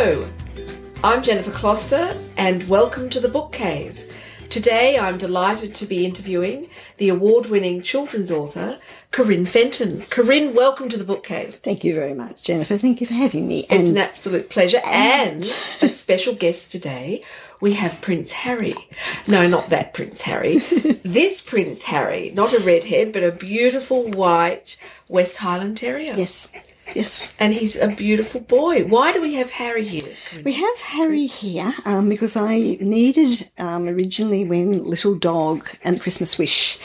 Hello, I'm Jennifer Closter and welcome to the Book Cave. Today I'm delighted to be interviewing the award-winning children's author Corinne Fenton. Corinne, welcome to the Book Cave. Thank you very much, Jennifer. Thank you for having me. It's an absolute pleasure. And a special guest today, we have Prince Harry. No, not that Prince Harry. This Prince Harry, not a redhead, but a beautiful white West Highland Terrier. Yes. Yes. And he's a beautiful boy. Why do we have Harry here? We have Harry here because I needed, originally when Little Dog and the Christmas Wish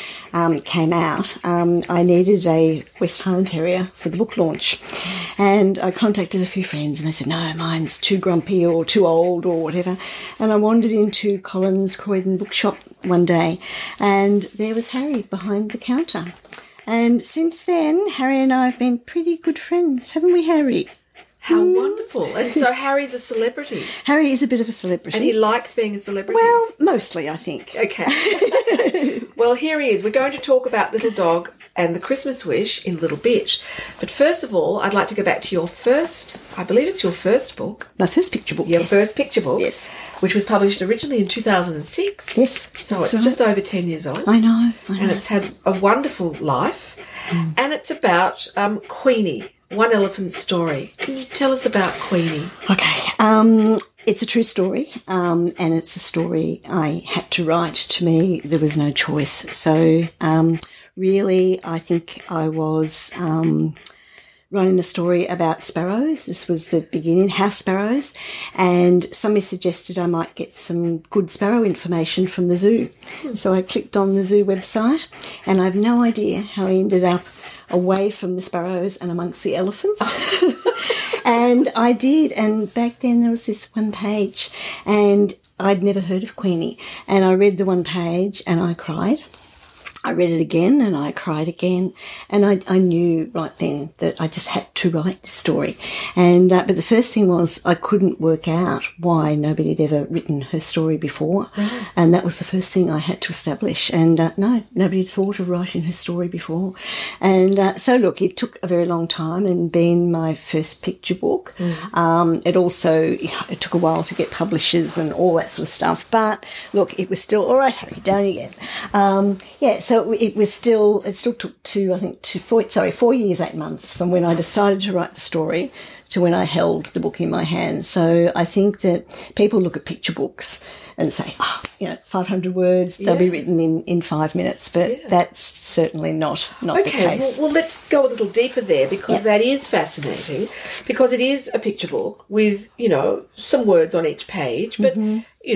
came out, I needed a West Highland Terrier for the book launch. And I contacted a few friends and they said, no, mine's too grumpy or too old or whatever. And I wandered into Collins Croydon Bookshop one day and there was Harry behind the counter. And since then, Harry and I have been pretty good friends, haven't we, Harry? How wonderful. And so Harry's a celebrity. Harry is a bit of a celebrity. And he likes being a celebrity. Well, mostly, I think. Okay. Well, here he is. We're going to talk about Little Dog and the Christmas Wish in a little bit. But first of all, I'd like to go back to your first, I believe it's your first book. My first picture book, Your first picture book. Yes. Which was published originally in 2006. Yes. So it's right. Just over 10 years old. I know. And it's had a wonderful life. Mm. And it's about Queenie, One Elephant's Story. Can you tell us about Queenie? Okay. It's a true story, and it's a story I had to write. To me, there was no choice. So really, I think I was writing a story about sparrows. This was the beginning, house sparrows, and somebody suggested I might get some good sparrow information from the zoo. So I clicked on the zoo website, and I have no idea how I ended up away from the sparrows and amongst the elephants. And I did, and back then there was this one page, and I'd never heard of Queenie, and I read the one page and I cried. I read it again and I cried again, and I knew right then that I just had to write this story. And but the first thing was I couldn't work out why nobody had ever written her story before, and that was the first thing I had to establish. And no, nobody had thought of writing her story before. And so, look, it took a very long time, and being my first picture book, it also it took a while to get publishers and all that sort of stuff. But look, it was still all right, Harry, down again. Yeah, so. So it was still, it still took four years, 8 months from when I decided to write the story to when I held the book in my hand. So I think that people look at picture books and say, 500 words, they'll be written in 5 minutes. But that's certainly not the case. Okay, well, let's go a little deeper there because that is fascinating because it is a picture book with, some words on each page. But,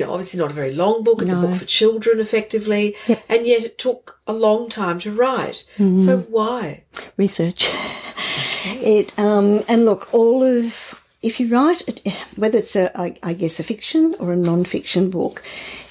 obviously not a very long book. It's a book for children, effectively. Yep. And yet it took a long time to write. Mm-hmm. So why? Research. Okay. And look, if you write, whether it's a fiction or a non-fiction book,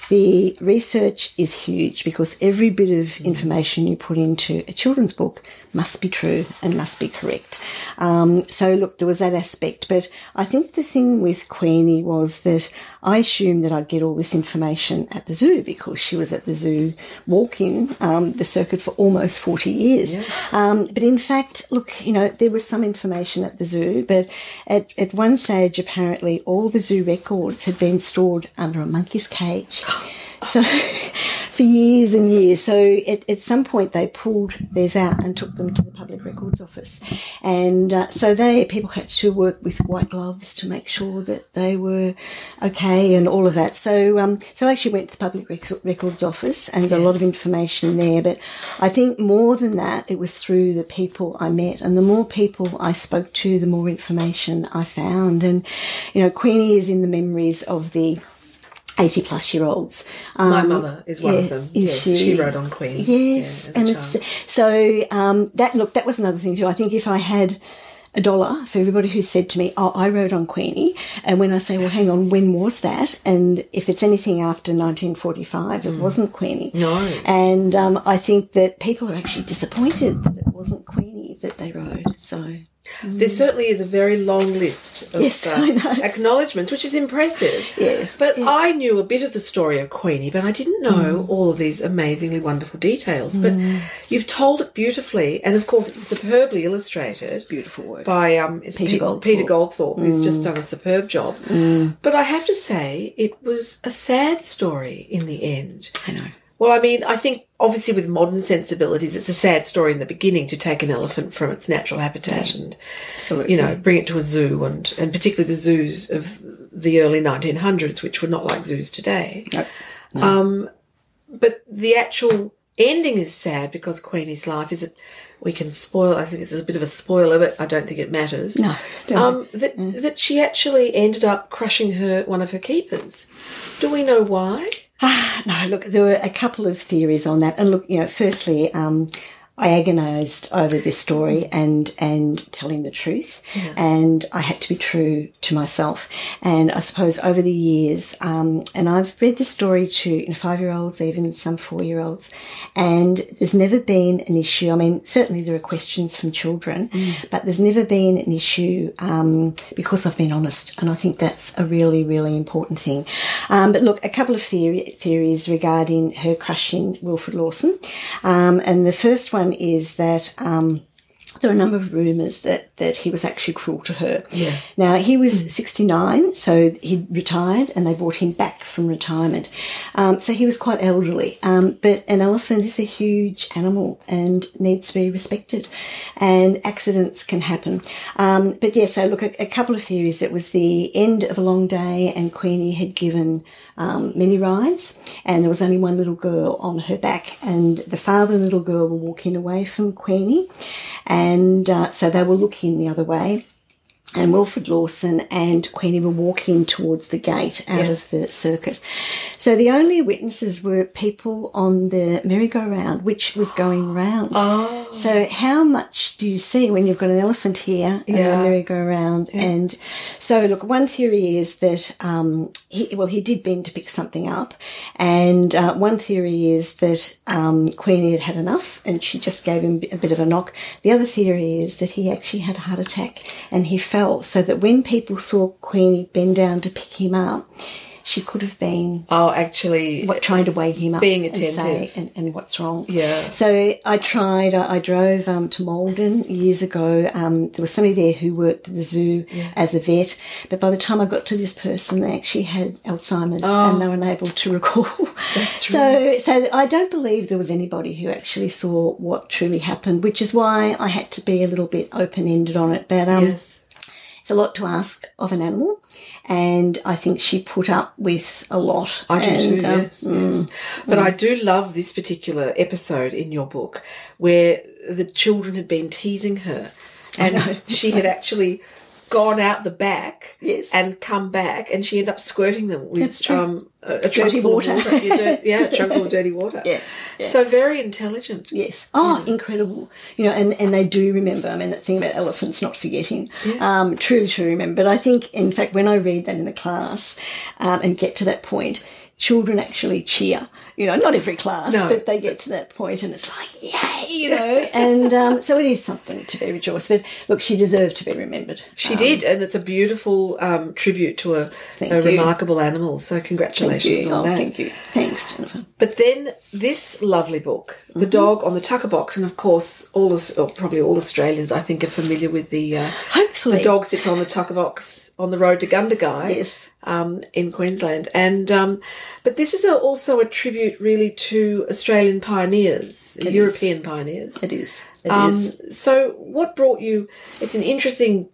the research is huge because every bit of information you put into a children's book must be true and must be correct. So, look, there was that aspect. But I think the thing with Queenie was that I assumed that I'd get all this information at the zoo because she was at the zoo walking the circuit for almost 40 years. Yeah. But, in fact, look, there was some information at the zoo. But at one stage, apparently, all the zoo records had been stored under a monkey's cage. So for years and years. So at some point they pulled theirs out and took them to the Public Records Office. And so people had to work with white gloves to make sure that they were okay and all of that. So so I actually went to the Public Records Office and got a lot of information there. But I think more than that, it was through the people I met. And the more people I spoke to, the more information I found. And, Queenie is in the memories of the 80-plus-year-olds. My mother is one of them. Yes, she wrote on Queenie. Yes, and it's so that was another thing too. I think if I had a dollar for everybody who said to me, "Oh, I wrote on Queenie," and when I say, "Well, hang on, when was that?" and if it's anything after 1945, it wasn't Queenie. No, and I think that people are actually disappointed that it wasn't Queenie that they wrote. So. There certainly is a very long list of acknowledgements, which is impressive. Yes. But I knew a bit of the story of Queenie, but I didn't know all of these amazingly wonderful details. But you've told it beautifully, and of course it's superbly illustrated. Beautiful work. By Peter Goldthorpe, who's just done a superb job. But I have to say it was a sad story in the end. I know. Well, I mean, I think obviously with modern sensibilities, it's a sad story in the beginning to take an elephant from its natural habitat and, you know, bring it to a zoo, and particularly the zoos of the early 1900s, which were not like zoos today. Nope. No. But the actual ending is sad because Queenie's life is I think it's a bit of a spoiler, but I don't think it matters. No. That she actually ended up crushing one of her keepers. Do we know why? No, look, there were a couple of theories on that. And, look, you know, firstly, I agonised over this story and telling the truth. Yeah. And I had to be true to myself. And I suppose over the years, and I've read this story to 5-year-olds, even some 4-year-olds, and there's never been an issue. I mean, certainly there are questions from children, but there's never been an issue because I've been honest. And I think that's a really, really important thing. But, look, a couple of theories regarding her crushing Wilfred Lawson. And the first one is that there are a number of rumours that he was actually cruel to her. Yeah. Now, he was 69, so he'd retired, and they brought him back from retirement. So he was quite elderly. But an elephant is a huge animal and needs to be respected, and accidents can happen. But, yeah, so, look, a couple of theories. It was the end of a long day, and Queenie had given many rides, and there was only one little girl on her back, and the father and little girl were walking away from Queenie, and so they were looking the other way, and Wilfred Lawson and Queenie were walking towards the gate out of the circuit. So the only witnesses were people on the merry-go-round, which was going round. Oh. So how much do you see when you've got an elephant here and a merry-go-round? Yeah. And so, look, one theory is that he did bend to pick something up, and one theory is that Queenie had enough and she just gave him a bit of a knock. The other theory is that he actually had a heart attack and he fell, so that when people saw Queenie bend down to pick him up, she could have been trying to wake him up, being attentive, and say, and what's wrong. Yeah. So I tried. I drove to Maldon years ago. There was somebody there who worked at the zoo as a vet, but by the time I got to this person, they actually had Alzheimer's and they were unable to recall. That's so I don't believe there was anybody who actually saw what truly happened, which is why I had to be a little bit open-ended on it. But yes. It's a lot to ask of an animal, and I think she put up with a lot. I do too, yes. But I do love this particular episode in your book where the children had been teasing her, and she had actually gone out the back and come back, and she ended up squirting them with a trunk full of water. A trunk full of dirty water. Yeah. So very intelligent. Yes. Oh, incredible. You know, and they do remember. I mean, that thing about elephants not forgetting. Yeah. Truly, truly remember. But I think, in fact, when I read that in the class and get to that point, children actually cheer, you know, not every class, but they get to that point and it's like, yay, you know, and so it is something to be rejoiced with. Look, she deserved to be remembered. She did, and it's a beautiful tribute to a remarkable animal, so congratulations on that. Thank you. Thanks, Jennifer. But then this lovely book, The Dog on the Tucker Box, and of course probably all Australians, I think, are familiar with the hopefully The Dog Sits on the Tucker Box on the road to Gundagai, in Queensland, and but this is also a tribute really to Australian pioneers, European pioneers. It is. So, what brought you? It's an interesting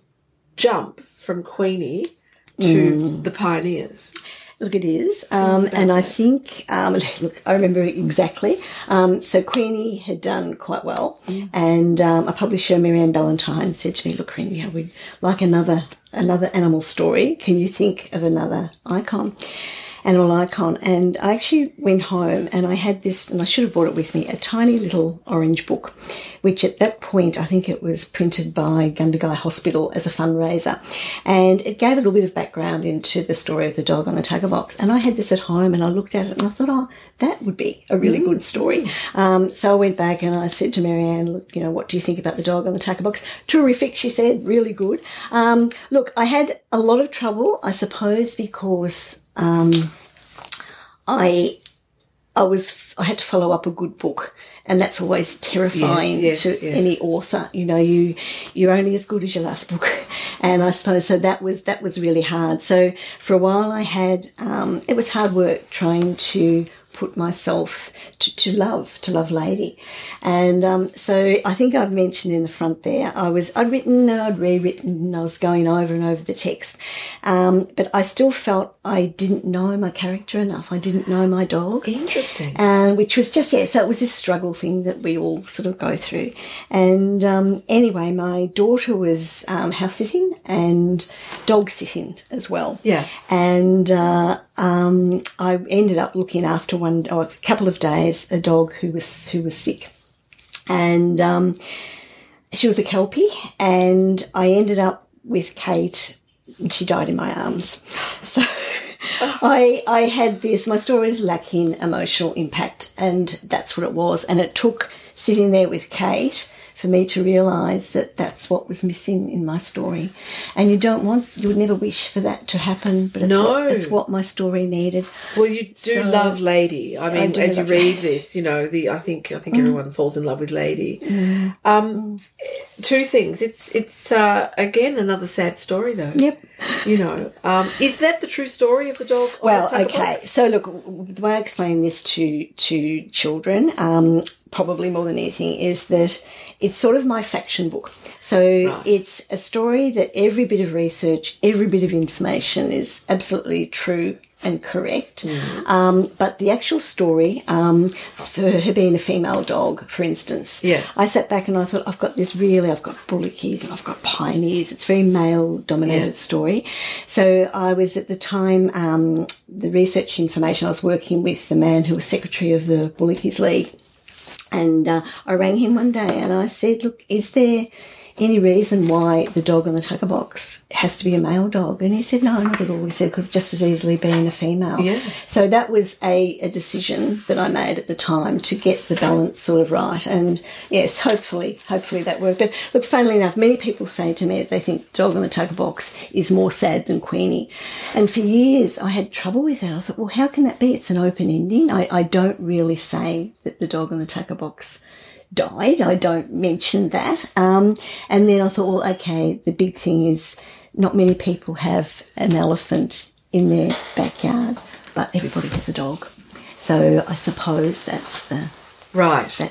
jump from Queenie to the pioneers. Look, it is, and I think, I remember exactly. So Queenie had done quite well, and a publisher, Miriam Ballantyne, said to me, "Look, Queenie, we'd like another animal story. Can you think of another icon?" animal icon. And I actually went home and I had this, and I should have brought it with me, a tiny little orange book, which at that point I think it was printed by Gundagai Hospital as a fundraiser. And it gave a little bit of background into the story of the dog on the Tucker Box. And I had this at home and I looked at it and I thought, oh, that would be a really good story. So I went back and I said to Marianne, look, you know, what do you think about the dog on the Tucker Box? Terrific, she said, really good. Look, I had a lot of trouble, I suppose, because I had to follow up a good book, and that's always terrifying to any author. You know, you're only as good as your last book, and I suppose so. That was really hard. So for a while, I had it was hard work trying to put myself to love Lady, and so I think I've mentioned in the front there I'd written and I'd rewritten and I was going over and over the text, but I still felt I didn't know my character enough. I didn't know my dog. Interesting. And which was just so it was this struggle thing that we all sort of go through. And anyway, my daughter was house sitting and dog sitting as well. Yeah. And I ended up looking after a couple of days a dog who was sick, and she was a Kelpie, and I ended up with Kate, and she died in my arms. So I had this. My story is lacking emotional impact, and that's what it was. And it took sitting there with Kate for me to realise that that's what was missing in my story. And you would never wish for that to happen, but it's what my story needed. Well, you do love Lady. I mean, as you read this, you know, I think everyone falls in love with Lady. Mm. Two things. It's again, another sad story though. Yep. You know, is that the true story of the dog? Well, okay. So look, the way I explain this to children, probably more than anything, is that it's sort of my faction book. So It's a story that every bit of research, every bit of information is absolutely true and correct. Mm. But the actual story, for her being a female dog, for instance, I sat back and I thought, I've got Bullockies and I've got Pioneers. It's a very male-dominated story. So I was at the time, the research information, I was working with the man who was secretary of the Bullockies League. And I rang him one day and I said, look, is there any reason why the dog on the Tucker Box has to be a male dog? And he said, no, not at all. He said it could have just as easily been a female. Yeah. So that was a decision that I made at the time to get the balance sort of right. And, yes, hopefully that worked. But, look, funnily enough, many people say to me that they think Dog on the Tucker Box is more sad than Queenie. And for years I had trouble with that. I thought, well, how can that be? It's an open ending. I don't really say that the dog on the Tucker Box died. I don't mention that. And then I thought, well, okay, the big thing is not many people have an elephant in their backyard, but everybody has a dog. So I suppose that's the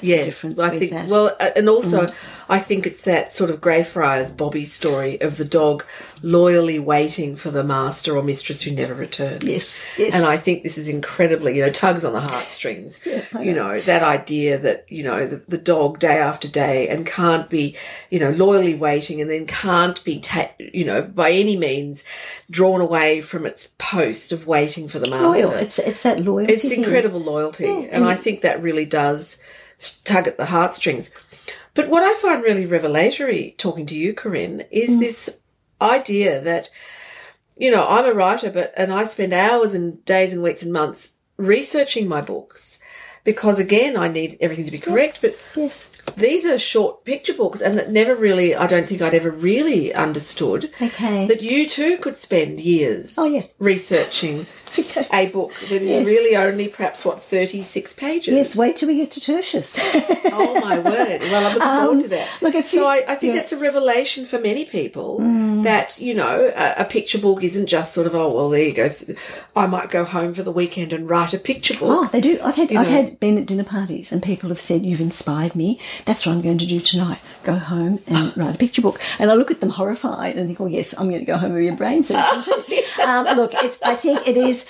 difference. I think that. Well, and also I think it's that sort of Greyfriars Bobby story of the dog loyally waiting for the master or mistress who never returns. Yes. And I think this is incredibly, you know, tugs on the heartstrings. You know, that idea that, you know, the dog day after day and can't be, you know, loyally waiting and then can't be, you know, by any means drawn away from its post of waiting for the master. Loyal. It's that loyalty. It's incredible loyalty. Yeah, and I think that really does tug at the heartstrings. But what I find really revelatory talking to you, Corinne, is this idea that, you know, I'm a writer and I spend hours and days and weeks and months researching my books because, again, I need everything to be correct. But these are short picture books, and it never really, I don't think I'd ever really understood that you too could spend years researching a book that is really only perhaps, 36 pages? Yes, wait till we get to Tertius. Oh, my word. Well, I'm looking forward to that. Look, I think that's a revelation for many people that, you know, a picture book isn't just sort of, oh, well, there you go. I might go home for the weekend and write a picture book. Oh, they do. I've been at dinner parties and people have said, you've inspired me. That's what I'm going to do tonight. Go home and write a picture book. And I look at them horrified and think, oh, yes, I'm going to go home with your brain surgeon too. Look, I think it is.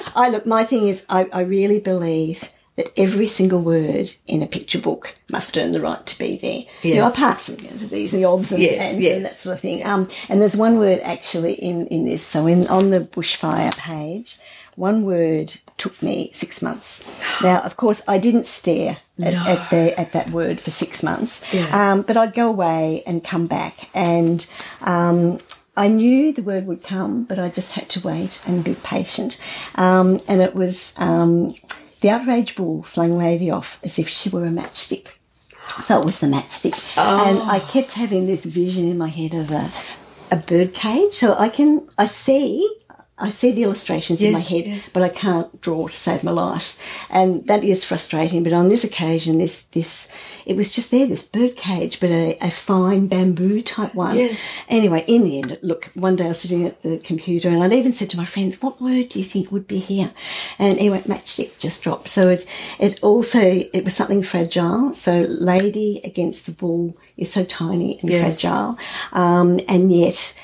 My thing is I really believe that every single word in a picture book must earn the right to be there. Yes. Now, apart from these, the obs and yes, ands yes. and that sort of thing. Yes. And there's one word actually in this. So on the bushfire page, one word took me 6 months. Now, of course, I didn't stare at that word for 6 months. Yeah. But I'd go away and come back, and I knew the word would come, but I just had to wait and be patient. And it was the outraged bull flung Lady off as if she were a matchstick. So it was the matchstick. Oh. And I kept having this vision in my head of a bird cage. So I see the illustrations yes, in my head, yes. but I can't draw to save my life. And that is frustrating. But on this occasion, it was just there, this bird cage, but a fine bamboo type one. Yes. Anyway, in the end, look, one day I was sitting at the computer and I'd even said to my friends, what word do you think would be here? And anyway, matchstick just dropped. So it was something fragile. So Lady against the bull is so tiny and yes. fragile. And yet...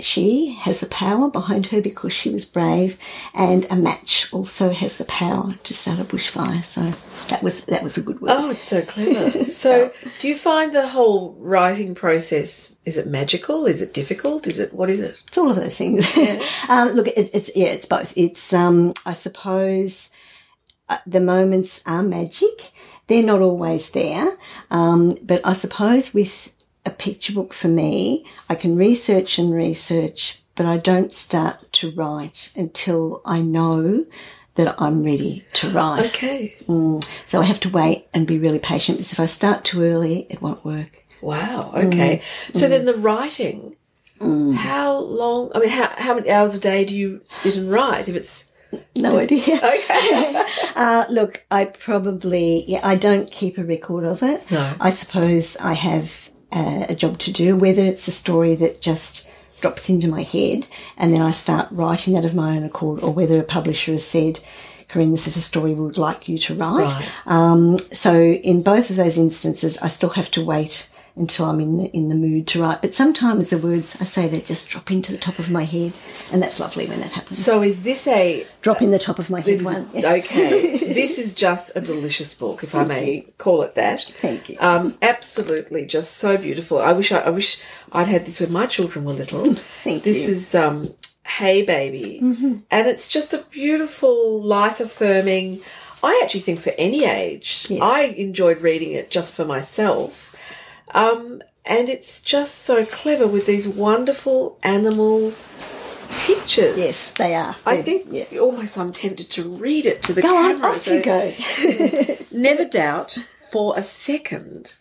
she has the power behind her because she was brave, and a match also has the power to start a bushfire. So that was a good word. Oh, it's so clever. So do you find the whole writing process, is it magical? Is it difficult? What is it? It's all of those things. Yeah. Look, it's both. It's, I suppose, the moments are magic. They're not always there. But I suppose with a picture book for me, I can research and research, but I don't start to write until I know that I'm ready to write. Okay. So I have to wait and be really patient, because if I start too early, it won't work. Wow, okay. So then the writing, how long, I mean, how many hours a day do you sit and write if it's... No idea. Okay. Look, I don't keep a record of it. No. I suppose I have... a job to do, whether it's a story that just drops into my head and then I start writing that of my own accord, or whether a publisher has said, Corinne, this is a story we would like you to write. Right. So in both of those instances, I still have to wait until I'm in the mood to write. But sometimes the words I say, they just drop into the top of my head, and that's lovely when that happens. So is this a... drop in the top of my head one. Yes. Okay. This is just a delicious book, if I may call it that. Thank you. Absolutely, just so beautiful. I wish I'd had this when my children were little. Thank you. This is Hey Baby, and it's just a beautiful, life-affirming... I actually think for any age. Yes. I enjoyed reading it just for myself. And it's just so clever with these wonderful animal pictures. Yes, they are. I think almost I'm tempted to read it to the camera. Go on, off you go. Never doubt for a second.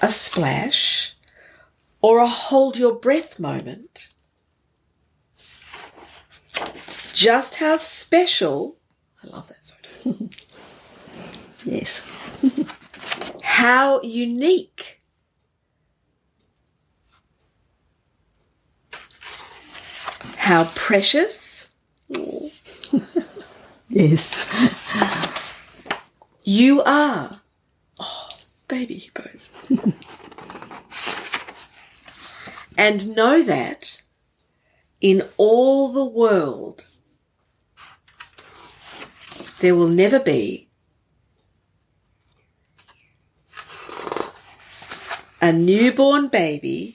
A splash or a hold your breath moment. Just how special. I love that photo. Yes. How unique. How precious. Yes. You are. Oh, baby hippos. And know that in all the world there will never be a newborn baby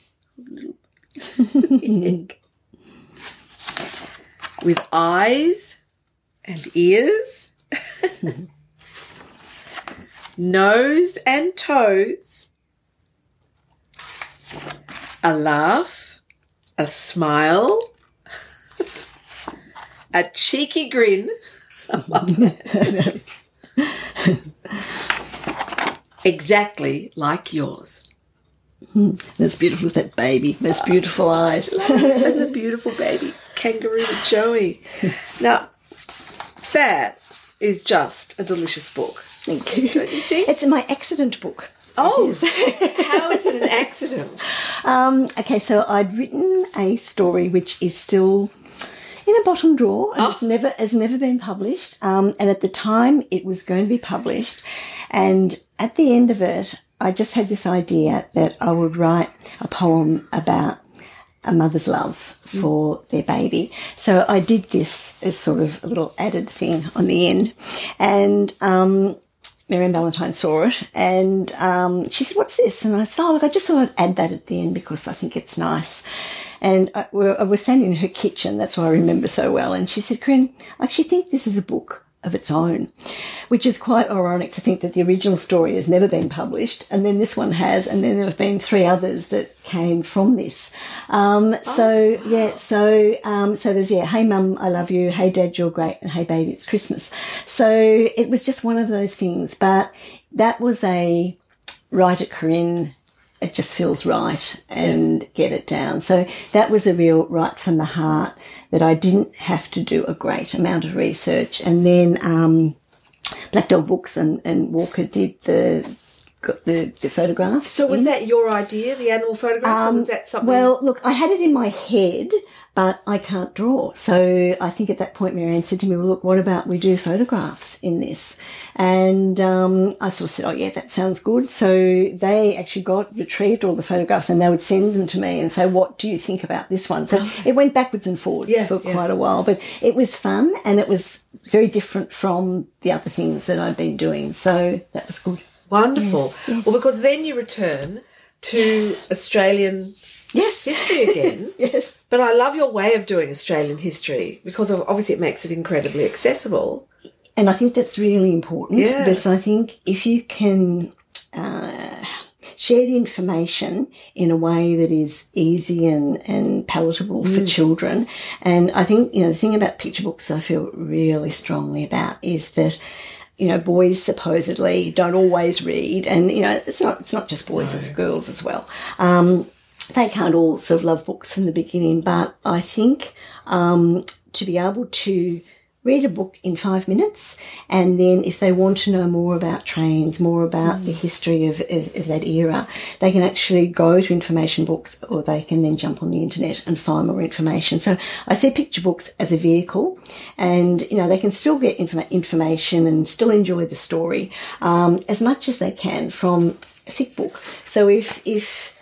with eyes and ears, nose and toes, a laugh, a smile, a cheeky grin, exactly like yours. That's beautiful with that baby, those beautiful eyes. And the beautiful baby kangaroo Joey. Now, that is just a delicious book. Thank you. Don't you think? It's my accident book. Oh, how is it an accident? Okay, so I'd written a story which is still in a bottom drawer and has never been published. And at the time it was going to be published, and at the end of it, I just had this idea that I would write a poem about a mother's love for their baby. So I did this as sort of a little added thing on the end. And Miriam Valentine saw it and she said, "What's this?" And I said, "Oh, look, I just thought I'd add that at the end because I think it's nice." And I was standing in her kitchen, that's why I remember so well, and she said, "Corinne, I actually think this is a book of its own," which is quite ironic to think that the original story has never been published and then this one has, and then there have been three others that came from this. So there's "Hey Mum, I Love You," "Hey Dad, You're Great," and "Hey Baby, It's Christmas." So it was just one of those things, but that was a right at Corinne. It just feels right and get it down. So that was a real right from the heart that I didn't have to do a great amount of research. And then Black Dog Books and Walker did the photographs. So was that your idea, the animal photographs, or was that something? Well, look, I had it in my head, but I can't draw. So I think at that point Marianne said to me, "Well, look, what about we do photographs in this?" And I sort of said, "Oh, yeah, that sounds good." So they actually retrieved all the photographs and they would send them to me and say, "What do you think about this one?" So it went backwards and forwards for quite a while. But it was fun and it was very different from the other things that I'd been doing. So that was good. Wonderful. Yes, yes. Well, because then you return to Australian history again. Yes. But I love your way of doing Australian history because obviously it makes it incredibly accessible. And I think that's really important because I think if you can share the information in a way that is easy and palatable for children. And I think, you know, the thing about picture books I feel really strongly about is that, you know, boys supposedly don't always read, and, you know, it's not just boys, it's girls as well. They can't all sort of love books from the beginning, but I think to be able to read a book in 5 minutes, and then if they want to know more about trains, more about the history of that era, they can actually go to information books or they can then jump on the internet and find more information. So I see picture books as a vehicle, and, you know, they can still get information and still enjoy the story as much as they can from a thick book. So if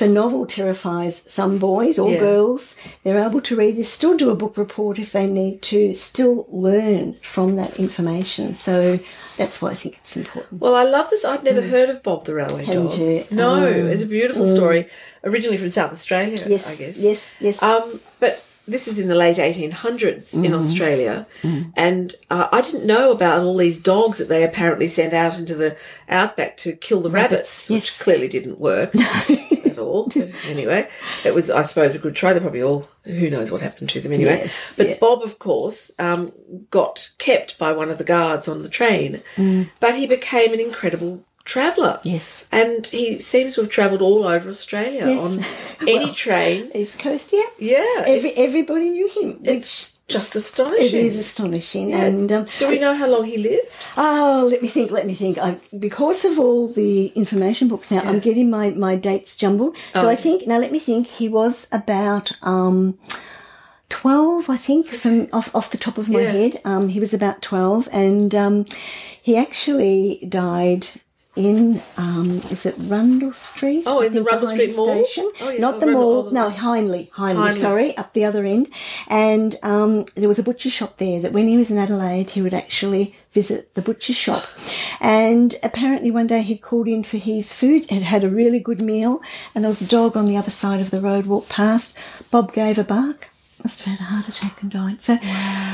a novel terrifies some boys or girls, they're able to read this, still do a book report if they need to, still learn from that information. So that's why I think it's important. Well, I love this. I'd never heard of Bob the Railway Dog. No, it's a beautiful story, originally from South Australia, I guess. Yes. But this is in the late 1800s in Australia, and I didn't know about all these dogs that they apparently sent out into the outback to kill the rabbits, which clearly didn't work. At all. Anyway, it was, I suppose, a good try. They probably all, who knows what happened to them anyway. Yes, but Bob, of course, got kept by one of the guards on the train, but he became an incredible traveller. Yes. And he seems to have travelled all over Australia on any train. East Coast, yeah. Everybody knew him. It's just astonishing. It is astonishing. Yeah. And do we know how long he lived? Oh, let me think. Because of all the information books now, I'm getting my dates jumbled. So I think, now let me think, he was about 12, I think, from off the top of my head. He was about 12, and he actually died in, is it Rundle Street? Oh, in the Rundle Street Mall? Not the mall, no, Hindley, sorry, up the other end. And there was a butcher shop there that when he was in Adelaide, he would actually visit the butcher shop. And apparently one day he'd called in for his food, had had a really good meal, and there was a dog on the other side of the road walked past. Bob gave a bark. Must have had a heart attack and died. So,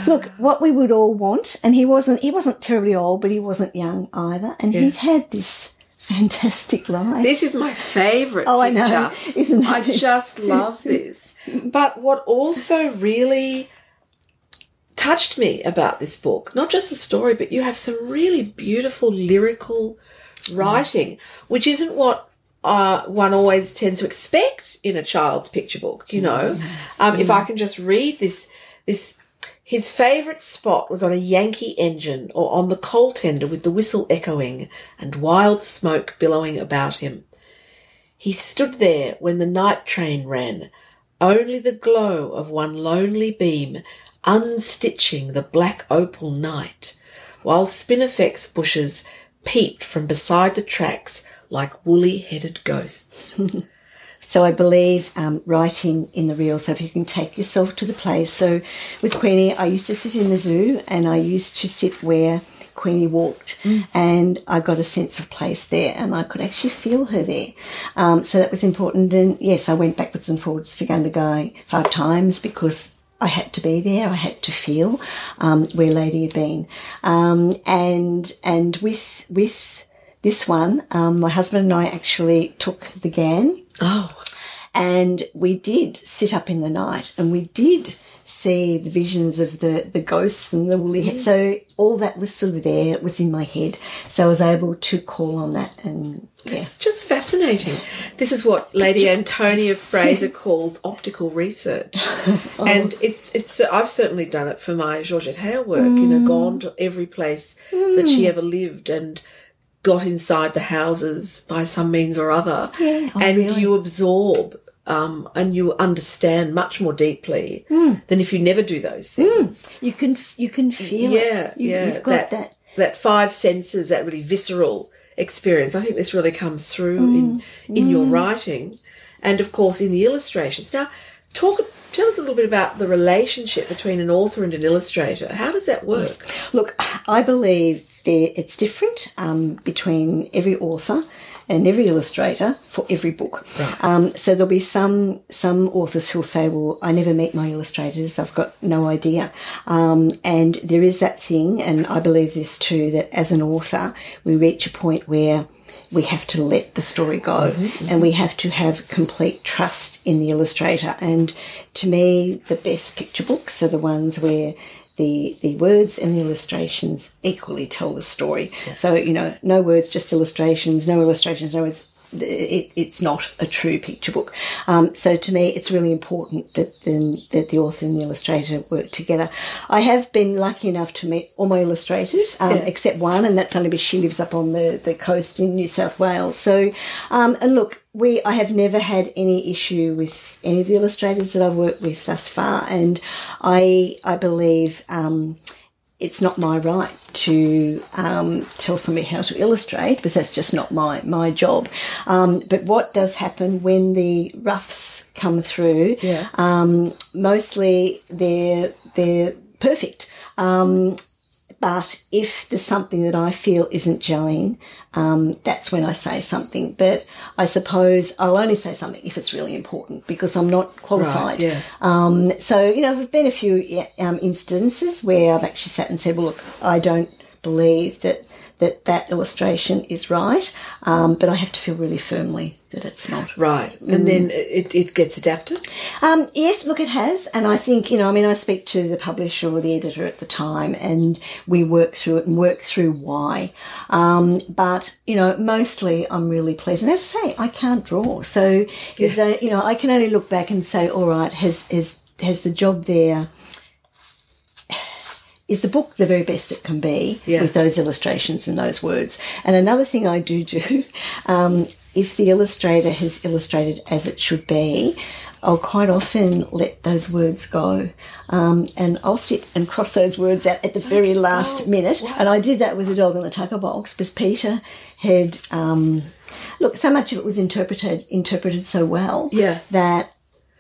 look, what we would all want, and he wasn't terribly old, but he wasn't young either, and he'd had this fantastic life. This is my favourite picture. I know, isn't it? I just love this. But what also really touched me about this book, not just the story, but you have some really beautiful lyrical writing, which isn't what one always tends to expect in a child's picture book, you know. If I can just read this, his favourite spot was on a Yankee engine or on the coal tender with the whistle echoing and wild smoke billowing about him. He stood there when the night train ran, only the glow of one lonely beam unstitching the black opal night, while spinifex bushes peeped from beside the tracks like woolly-headed ghosts. So I believe writing in the real, so if you can take yourself to the place. So with Queenie, I used to sit in the zoo and I used to sit where Queenie walked, and I got a sense of place there and I could actually feel her there. So that was important. And yes, I went backwards and forwards to Gundagai 5 times because I had to be there. I had to feel where Lady had been. And with this one, my husband and I actually took the GAN. Oh. And we did sit up in the night and we did see the visions of the ghosts and the woolly head. So all that was sort of there. It was in my head. So I was able to call on that. And it's just fascinating. This is what Lady Antonia Fraser calls optical research. And it's I've certainly done it for my Georgette Hale work, you know, gone to every place that she ever lived and got inside the houses by some means or other. Yeah. Oh, and really? You absorb and you understand much more deeply than if you never do those things. You can feel it. You've got that 5 senses, that really visceral experience. I think this really comes through in your writing and, of course, in the illustrations. Now, tell us a little bit about the relationship between an author and an illustrator. How does that work? Yes. Look, I believe it's different between every author and every illustrator for every book. Right. So there'll be some authors who'll say, well, I never meet my illustrators, I've got no idea. And there is that thing, and I believe this too, that as an author we reach a point where we have to let the story go and we have to have complete trust in the illustrator. And to me, the best picture books are the ones where the words and the illustrations equally tell the story. So, you know, no words, just illustrations, no illustrations, no words. It's not a true picture book. So to me, it's really important that the author and the illustrator work together. I have been lucky enough to meet all my illustrators, except one, and that's only because she lives up on the coast in New South Wales. So, and look, I have never had any issue with any of the illustrators that I've worked with thus far, and I believe it's not my right to tell somebody how to illustrate, because that's just not my job. But what does happen when the roughs come through, mostly they're perfect. But if there's something that I feel isn't gelling, that's when I say something. But I suppose I'll only say something if it's really important, because I'm not qualified. Right, so, you know, there've been a few instances where I've actually sat and said, well, look, I don't believe that illustration is right, but I have to feel really firmly that it's not. Right. And then it gets adapted? Yes, look, it has. And I think, you know, I mean, I speak to the publisher or the editor at the time and we work through it and work through why. But, you know, mostly I'm really pleased. And as I say, I can't draw. So, you know, I can only look back and say, all right, has the job there... is the book the very best it can be with those illustrations and those words? And another thing I do, if the illustrator has illustrated as it should be, I'll quite often let those words go, and I'll sit and cross those words out at the very last minute. Wow. And I did that with The Dog on the Tucker Box, because Peter had look, so much of it was interpreted so well that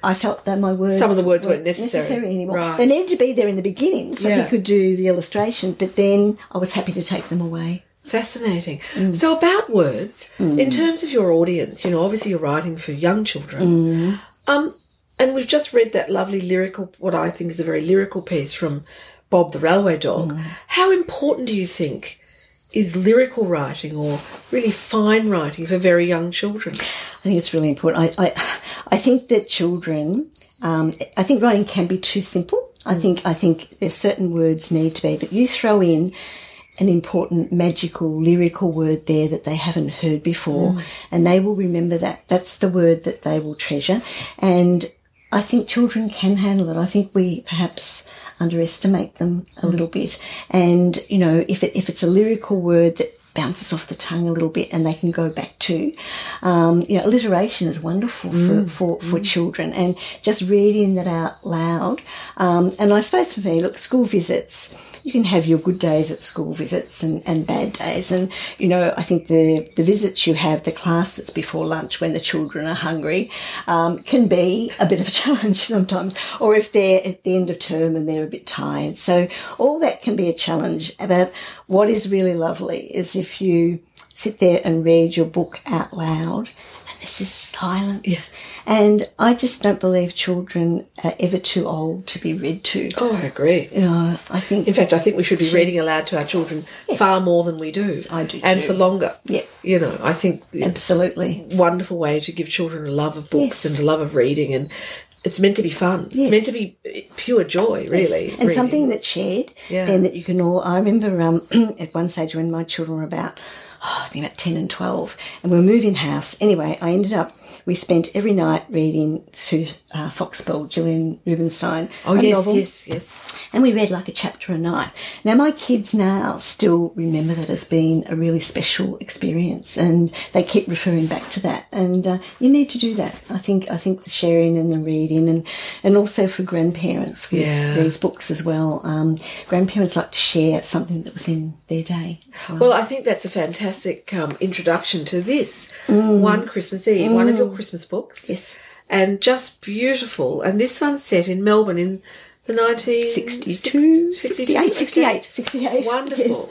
I felt that my words... some of the words weren't necessary anymore. Right. They needed to be there in the beginning so he could do the illustration, but then I was happy to take them away. Fascinating. So about words, in terms of your audience, you know, obviously you're writing for young children, and we've just read that lovely lyrical, what I think is a very lyrical piece from Bob the Railway Dog. How important do you think is lyrical writing or really fine writing for very young children? I think it's really important. I think that children, I think writing can be too simple. I think there's certain words need to be, but you throw in an important magical lyrical word there that they haven't heard before, and they will remember that. That's the word that they will treasure. And I think children can handle it. I think we perhaps underestimate them a little bit. And, you know, if it's a lyrical word that bounces off the tongue a little bit and they can go back to. You know, alliteration is wonderful for children, and just reading that out loud. And I suppose for me, look, school visits, you can have your good days at school visits and bad days. And, you know, I think the visits you have, the class that's before lunch when the children are hungry, can be a bit of a challenge sometimes, or if they're at the end of term and they're a bit tired. So all that can be a challenge. But what is really lovely is if you sit there and read your book out loud, and there's this silence. Yeah. And I just don't believe children are ever too old to be read to. Oh, I agree. You know, I think... In fact, I think we should be reading aloud to our children far more than we do. Yes, I do too. And for longer. Yeah. You know, I think... Absolutely. Wonderful way to give children a love of books and a love of reading, and... It's meant to be fun. Yes. It's meant to be pure joy, really. Yes. And something that's shared and that you can all... I remember at one stage when my children were about, I think about 10 and 12, and we were moving house. Anyway, I ended up... We spent every night reading through Foxpel, Gillian Rubinstein. Oh, yes, novel. Yes. And we read like a chapter a night. Now, my kids now still remember that as being a really special experience, and they keep referring back to that. And you need to do that. I think the sharing and the reading, and also for grandparents with these books as well. Grandparents like to share something that was in their day. So. Well, I think that's a fantastic introduction to this. One Christmas Eve, one of your Christmas books, and just beautiful. And this one's set in Melbourne in the 1962, 68. Wonderful.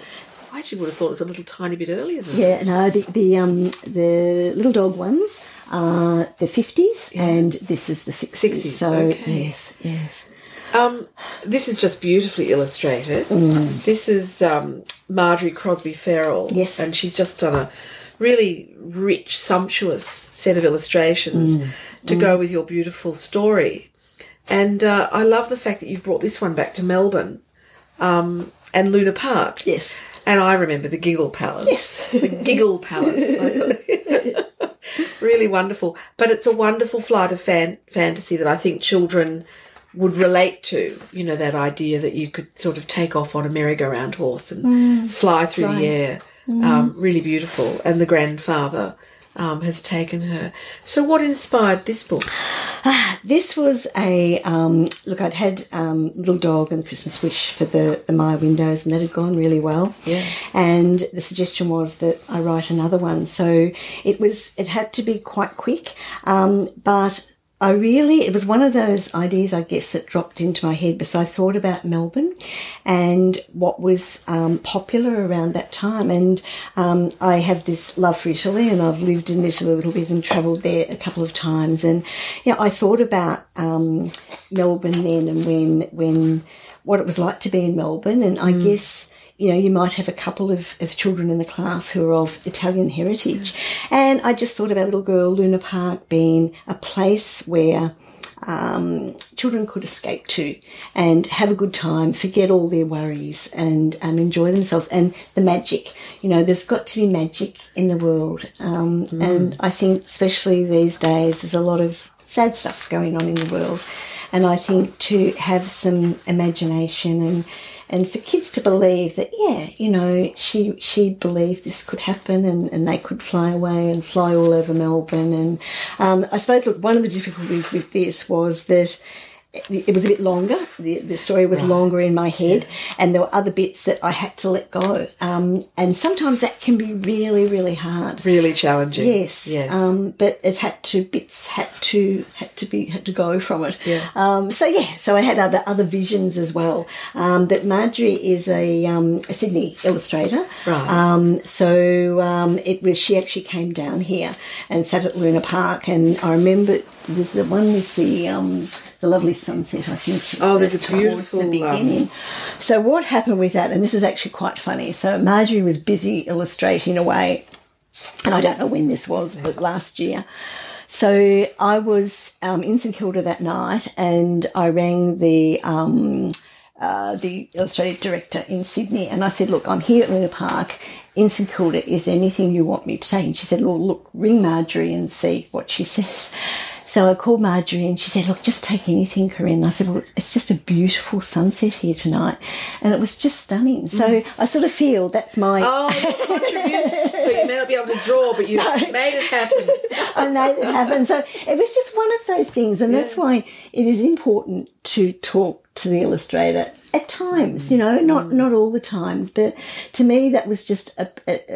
I actually would have thought it was a little tiny bit earlier than that. Yeah, no, the Little Dog ones are the 50s, and this is the 60s. So yes. This is just beautifully illustrated. This is Marjorie Crosby Farrell, and she's just done a really rich, sumptuous set of illustrations to go with your beautiful story. And I love the fact that you've brought this one back to Melbourne and Luna Park. Yes. And I remember the Giggle Palace. Yes. The Giggle Palace. Really wonderful. But it's a wonderful flight of fantasy that I think children would relate to, you know, that idea that you could sort of take off on a merry-go-round horse and fly through the air. Really beautiful, and the grandfather has taken her. So what inspired this book? This was a look, I'd had Little Dog and the Christmas Wish for the Maya windows, and that had gone really well. Yeah. And the suggestion was that I write another one. So it had to be quite quick, but it was one of those ideas, I guess, that dropped into my head because I thought about Melbourne and what was popular around that time. And I have this love for Italy, and I've lived in Italy a little bit and travelled there a couple of times. And, you know, I thought about Melbourne then, and when what it was like to be in Melbourne. And I guess... You know, you might have a couple of children in the class who are of Italian heritage. And I just thought about little girl Luna Park being a place where children could escape to and have a good time, forget all their worries, and enjoy themselves. And the magic, you know, there's got to be magic in the world. And I think especially these days there's a lot of sad stuff going on in the world. And I think to have some imagination and for kids to believe that, yeah, you know, she believed this could happen, and they could fly away and fly all over Melbourne. And I suppose, look, one of the difficulties with this was that it was a bit longer. The story was longer in my head, and there were other bits that I had to let go. And sometimes that can be really, really hard, really challenging. Yes. But it had to bits had to go from it. Yeah. So I had other visions as well. That Marjorie is a Sydney illustrator. Right. She actually came down here and sat at Luna Park, and I remember there's the one with the lovely sunset, I think. Oh, there's a beautiful beginning. So what happened with that, and this is actually quite funny, so Marjorie was busy illustrating away, and I don't know when this was, but last year. So I was in St Kilda that night, and I rang the illustrative director in Sydney, and I said, look, I'm here at Luna Park in St Kilda, is there anything you want me to take? And she said, well, look, ring Marjorie and see what she says. So I called Marjorie and she said, look, just take anything, Corinne. I said, well, it's just a beautiful sunset here tonight. And it was just stunning. So I sort of feel that's my... Oh, contribute. So you may not be able to draw, but you made it happen. I made it happen. So it was just one of those things. And that's why it is important to talk to the illustrator at times, you know, not all the time, but to me that was just a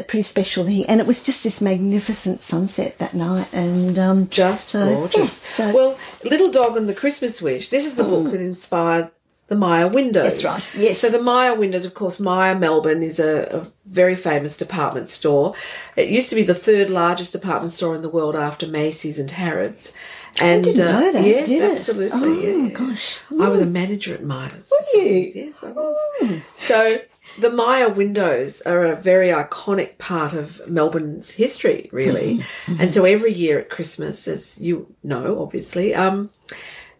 pretty special thing, and it was just this magnificent sunset that night, and just gorgeous. Yeah, so. Well, Little Dog and the Christmas Wish, this is the book that inspired the Maya windows. That's right, yes. So the Maya windows, of course, Maya Melbourne is a very famous department store. It used to be the third largest department store in the world after Macy's and Harrods. And, I didn't know that. Yes, did absolutely. It? Oh, yeah. Gosh. I was a manager at Maya's. Were you? Yes, I was. Oh. So the Maya windows are a very iconic part of Melbourne's history, really. Mm-hmm. Mm-hmm. And so every year at Christmas, as you know, obviously,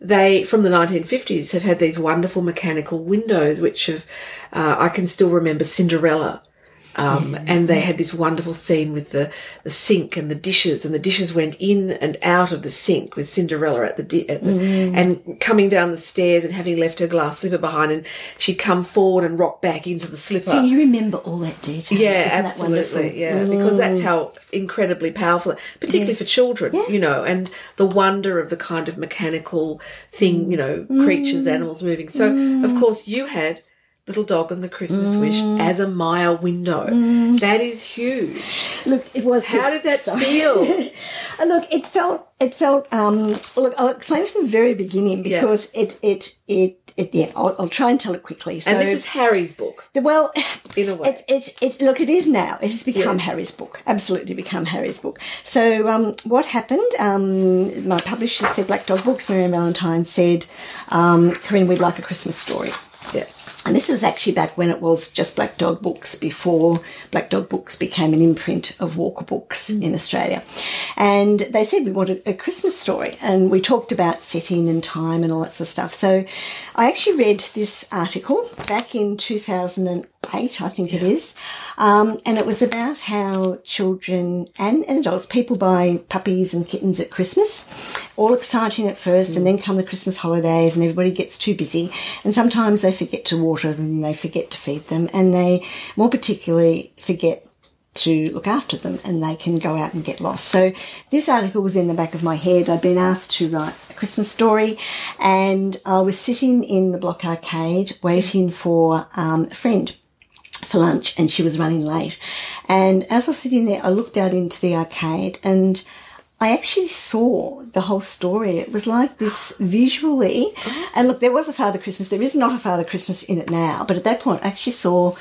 they, from the 1950s, have had these wonderful mechanical windows, which have, I can still remember Cinderella. And they had this wonderful scene with the sink and the dishes went in and out of the sink with Cinderella and coming down the stairs and having left her glass slipper behind, and she'd come forward and rock back into the slipper. So you remember all that detail. Yeah, isn't absolutely. That yeah, because that's how incredibly powerful, particularly for children, you know, and the wonder of the kind of mechanical thing, you know, creatures, animals moving. So, of course, you had Little Dog and the Christmas Wish as a Maya window. That is huge. Look, it was. How did that feel? Look, it felt. Look, I'll explain this from the very beginning because I'll try and tell it quickly. So, and this is Harry's book. Well, in a way, it is now. It has become Harry's book. Absolutely become Harry's book. So, what happened? My publisher said, Black Dog Books, Miriam Valentine said, Corinne, we'd like a Christmas story. Yeah. And this was actually back when it was just Black Dog Books, before Black Dog Books became an imprint of Walker Books in Australia. And they said we wanted a Christmas story, and we talked about setting and time and all that sort of stuff. So I actually read this article back in 2008, I think it is, and it was about how children and adults, people buy puppies and kittens at Christmas, all exciting at first, and then come the Christmas holidays and everybody gets too busy, and sometimes they forget to water them, they forget to feed them, and they more particularly forget to look after them, and they can go out and get lost. So this article was in the back of my head. I'd been asked to write a Christmas story, and I was sitting in the Block Arcade waiting for a friend for lunch, and she was running late. And as I was sitting there, I looked out into the arcade and I actually saw the whole story. It was like this visually. And look, there was a Father Christmas. There is not a Father Christmas in it now, but at that point I actually saw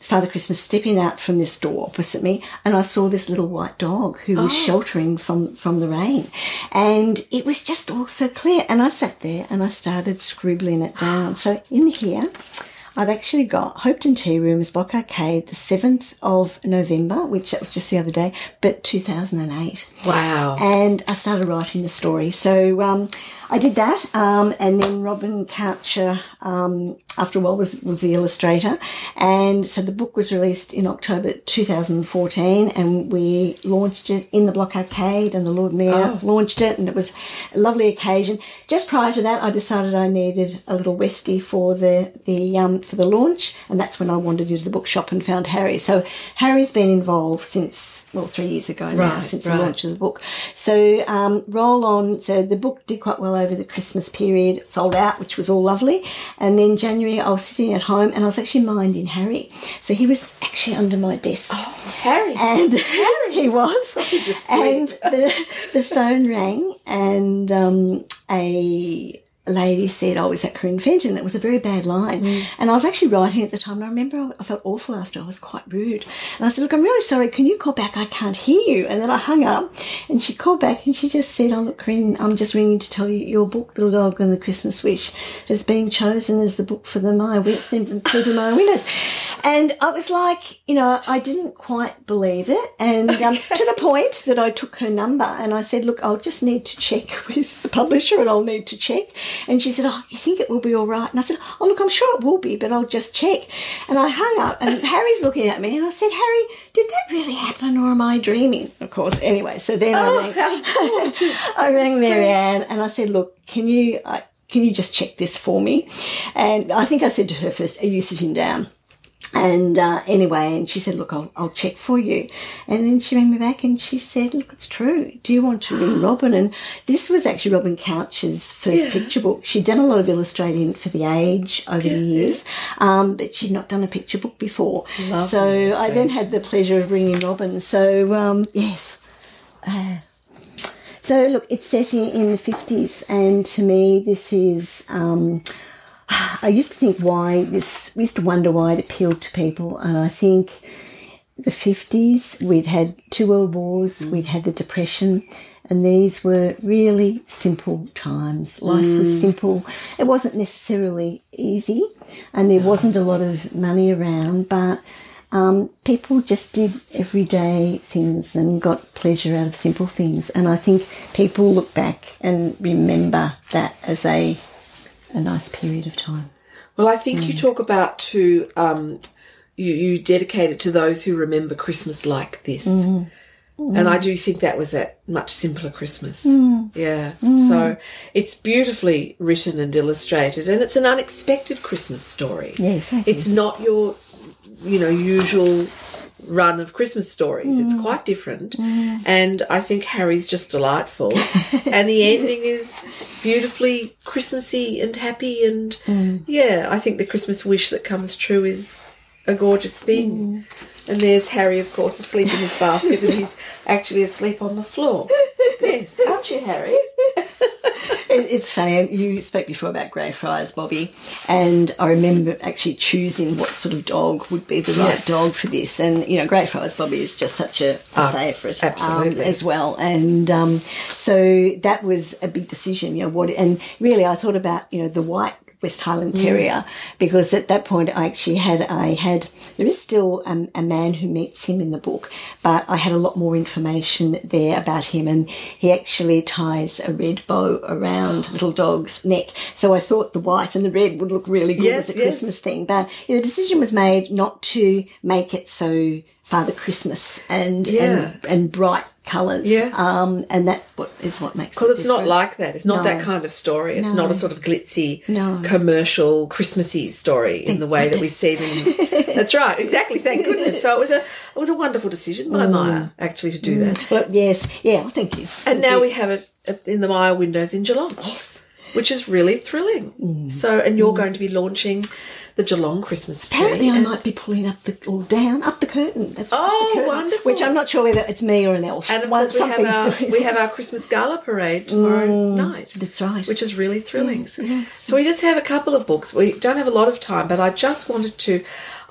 Father Christmas stepping out from this door opposite me, and I saw this little white dog who was sheltering from the rain. And it was just all so clear. And I sat there and I started scribbling it down. So in here, I've actually got Hopeton Tea Rooms, Block Arcade, the 7th of November, which that was just the other day, but 2008. Wow. And I started writing the story. So I did that, and then Robin Coucher, after a while, was the illustrator. And so the book was released in October 2014, and we launched it in the Block Arcade, and the Lord Mayor launched it, and it was a lovely occasion. Just prior to that, I decided I needed a little Westie for the launch, and that's when I wandered into the bookshop and found Harry. So Harry's been involved since, 3 years ago now, since the launch of the book. So roll on. So the book did quite well over the Christmas period. It sold out, which was all lovely. And then January, I was sitting at home and I was actually minding Harry. So he was actually under my desk. Oh, Harry. And he was. And the phone rang, and a lady said, oh, is that Corinne Fenton? It was a very bad line. And I was actually writing at the time, and I remember I felt awful after. I was quite rude. And I said, look, I'm really sorry. Can you call back? I can't hear you. And then I hung up, and she called back and she just said, oh, look, Corinne, I'm just ringing to tell you your book, Little Dog and the Christmas Wish, has been chosen as the book for the Maya Windows. And I was like, you know, I didn't quite believe it. And to the point that I took her number and I said, look, I'll just need to check with the publisher and I'll need to check. And she said, oh, you think it will be all right? And I said, oh, look, I'm sure it will be, but I'll just check. And I hung up and Harry's looking at me and I said, Harry, did that really happen or am I dreaming? Of course. Anyway, so then I rang Mary Ann and I said, look, can you just check this for me? And I think I said to her first, are you sitting down? And anyway, and she said, look, I'll check for you. And then she rang me back and she said, look, it's true. Do you want to ring Robin? And this was actually Robin Coucher's first picture book. She'd done a lot of illustrating for The Age over the years, but she'd not done a picture book before. Lovely. So I then had the pleasure of ringing Robin. So, yes. So, look, it's set in the 50s, and to me this is... I used to think we used to wonder why it appealed to people. And I think the 50s, we'd had two world wars, we'd had the Depression, and these were really simple times. Life was simple. It wasn't necessarily easy, and there wasn't a lot of money around, but people just did everyday things and got pleasure out of simple things. And I think people look back and remember that as a nice period of time. Well, I think you talk about you dedicate it to those who remember Christmas like this. Mm. Mm. And I do think that was a much simpler Christmas. Mm. Yeah. Mm. So it's beautifully written and illustrated, and it's an unexpected Christmas story. Yes. It's not your, usual run of Christmas stories. It's quite different. And I think Harry's just delightful. And the ending is beautifully Christmassy and happy, and I think the Christmas wish that comes true is a gorgeous thing. And there's Harry, of course, asleep in his basket, and he's actually asleep on the floor. Yes, aren't you, Harry? It's funny, you spoke before about Greyfriars Bobby, and I remember actually choosing what sort of dog would be the right dog for this. And, Greyfriars Bobby is just such a favourite as well. And so that was a big decision, and really I thought about, the white West Highland Terrier, because at that point I actually had there is still a man who meets him in the book, but I had a lot more information there about him, and he actually ties a red bow around Little Dog's neck. So I thought the white and the red would look really good as a Christmas thing, but the decision was made not to make it so Father Christmas and bright colours. Yeah. And that's what makes it different. Because it's not like that. It's not that kind of story. It's not a sort of glitzy, commercial, Christmassy story in the way that we see them. That's right. Exactly. Thank goodness. So it was a wonderful decision by Maya, actually, to do that. Well, yes. Yeah, well, thank you. And now we have it in the Maya windows in Geelong. Yes. Which is really thrilling. Mm. So, and you're going to be launching the Geelong Christmas tree. Apparently I might be pulling down the curtain. That's the curtain, wonderful. Which I'm not sure whether it's me or an elf. And of course we have our Christmas gala parade tomorrow night. That's right. Which is really thrilling. Yes, yes. So we just have a couple of books. We don't have a lot of time, but I